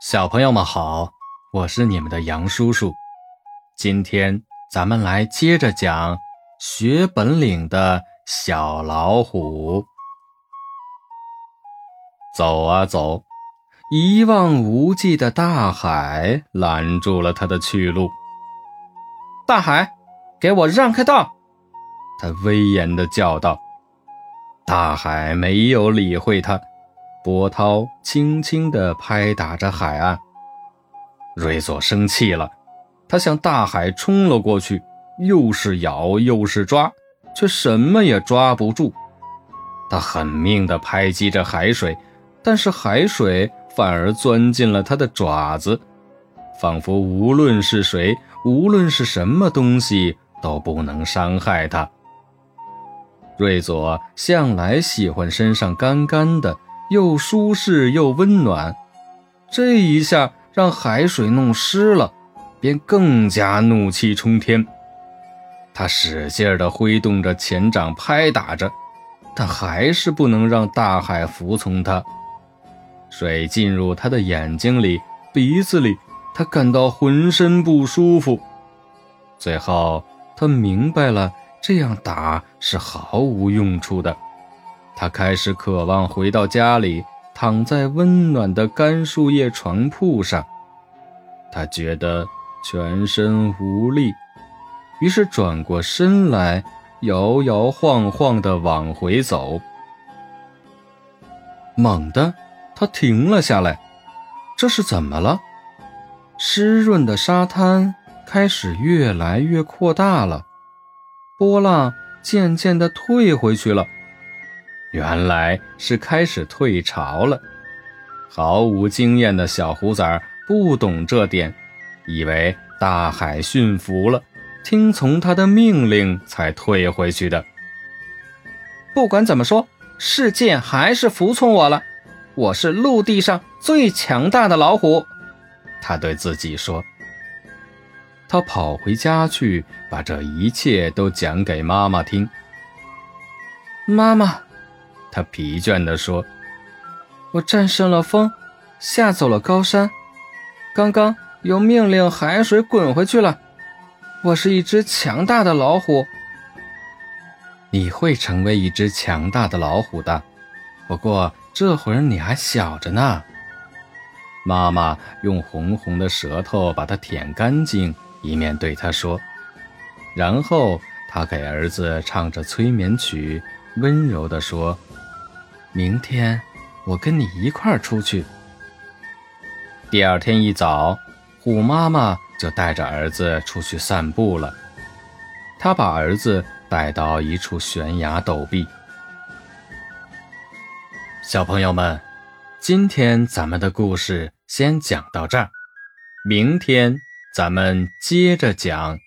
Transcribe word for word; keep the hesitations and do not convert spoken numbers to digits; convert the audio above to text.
小朋友们好，我是你们的杨叔叔。今天咱们来接着讲学本领的小老虎。走啊走，一望无际的大海拦住了他的去路。大海，给我让开道！他威严地叫道。大海没有理会他，波涛轻轻地拍打着海岸。瑞索生气了，他向大海冲了过去，又是咬又是抓，却什么也抓不住。他狠命地拍击着海水，但是海水反而钻进了他的爪子，仿佛无论是谁，无论是什么东西都不能伤害他。瑞佐向来喜欢身上干干的，又舒适又温暖，这一下让海水弄湿了，便更加怒气冲天。他使劲地挥动着前掌拍打着，但还是不能让大海服从他。水进入他的眼睛里、鼻子里，他感到浑身不舒服。最后他明白了，这样打是毫无用处的。他开始渴望回到家里，躺在温暖的干树叶床铺上。他觉得全身无力，于是转过身来，摇摇晃晃地往回走。猛地他停了下来，这是怎么了？湿润的沙滩开始越来越扩大了，波浪渐渐地退回去了，原来是开始退潮了。毫无经验的小虎崽不懂这点，以为大海驯服了，听从他的命令才退回去的。不管怎么说，世界还是服从我了，我是陆地上最强大的老虎，他对自己说。他跑回家去，把这一切都讲给妈妈听。妈妈，他疲倦地说，我战胜了风，吓走了高山，刚刚又命令海水滚回去了。我是一只强大的老虎。你会成为一只强大的老虎的，不过这会儿你还小着呢。妈妈用红红的舌头把它舔干净，以免对他说。然后他给儿子唱着催眠曲，温柔地说，明天我跟你一块儿出去。第二天一早，虎妈妈就带着儿子出去散步了。他把儿子带到一处悬崖陡壁。小朋友们，今天咱们的故事先讲到这儿，明天咱们接着讲。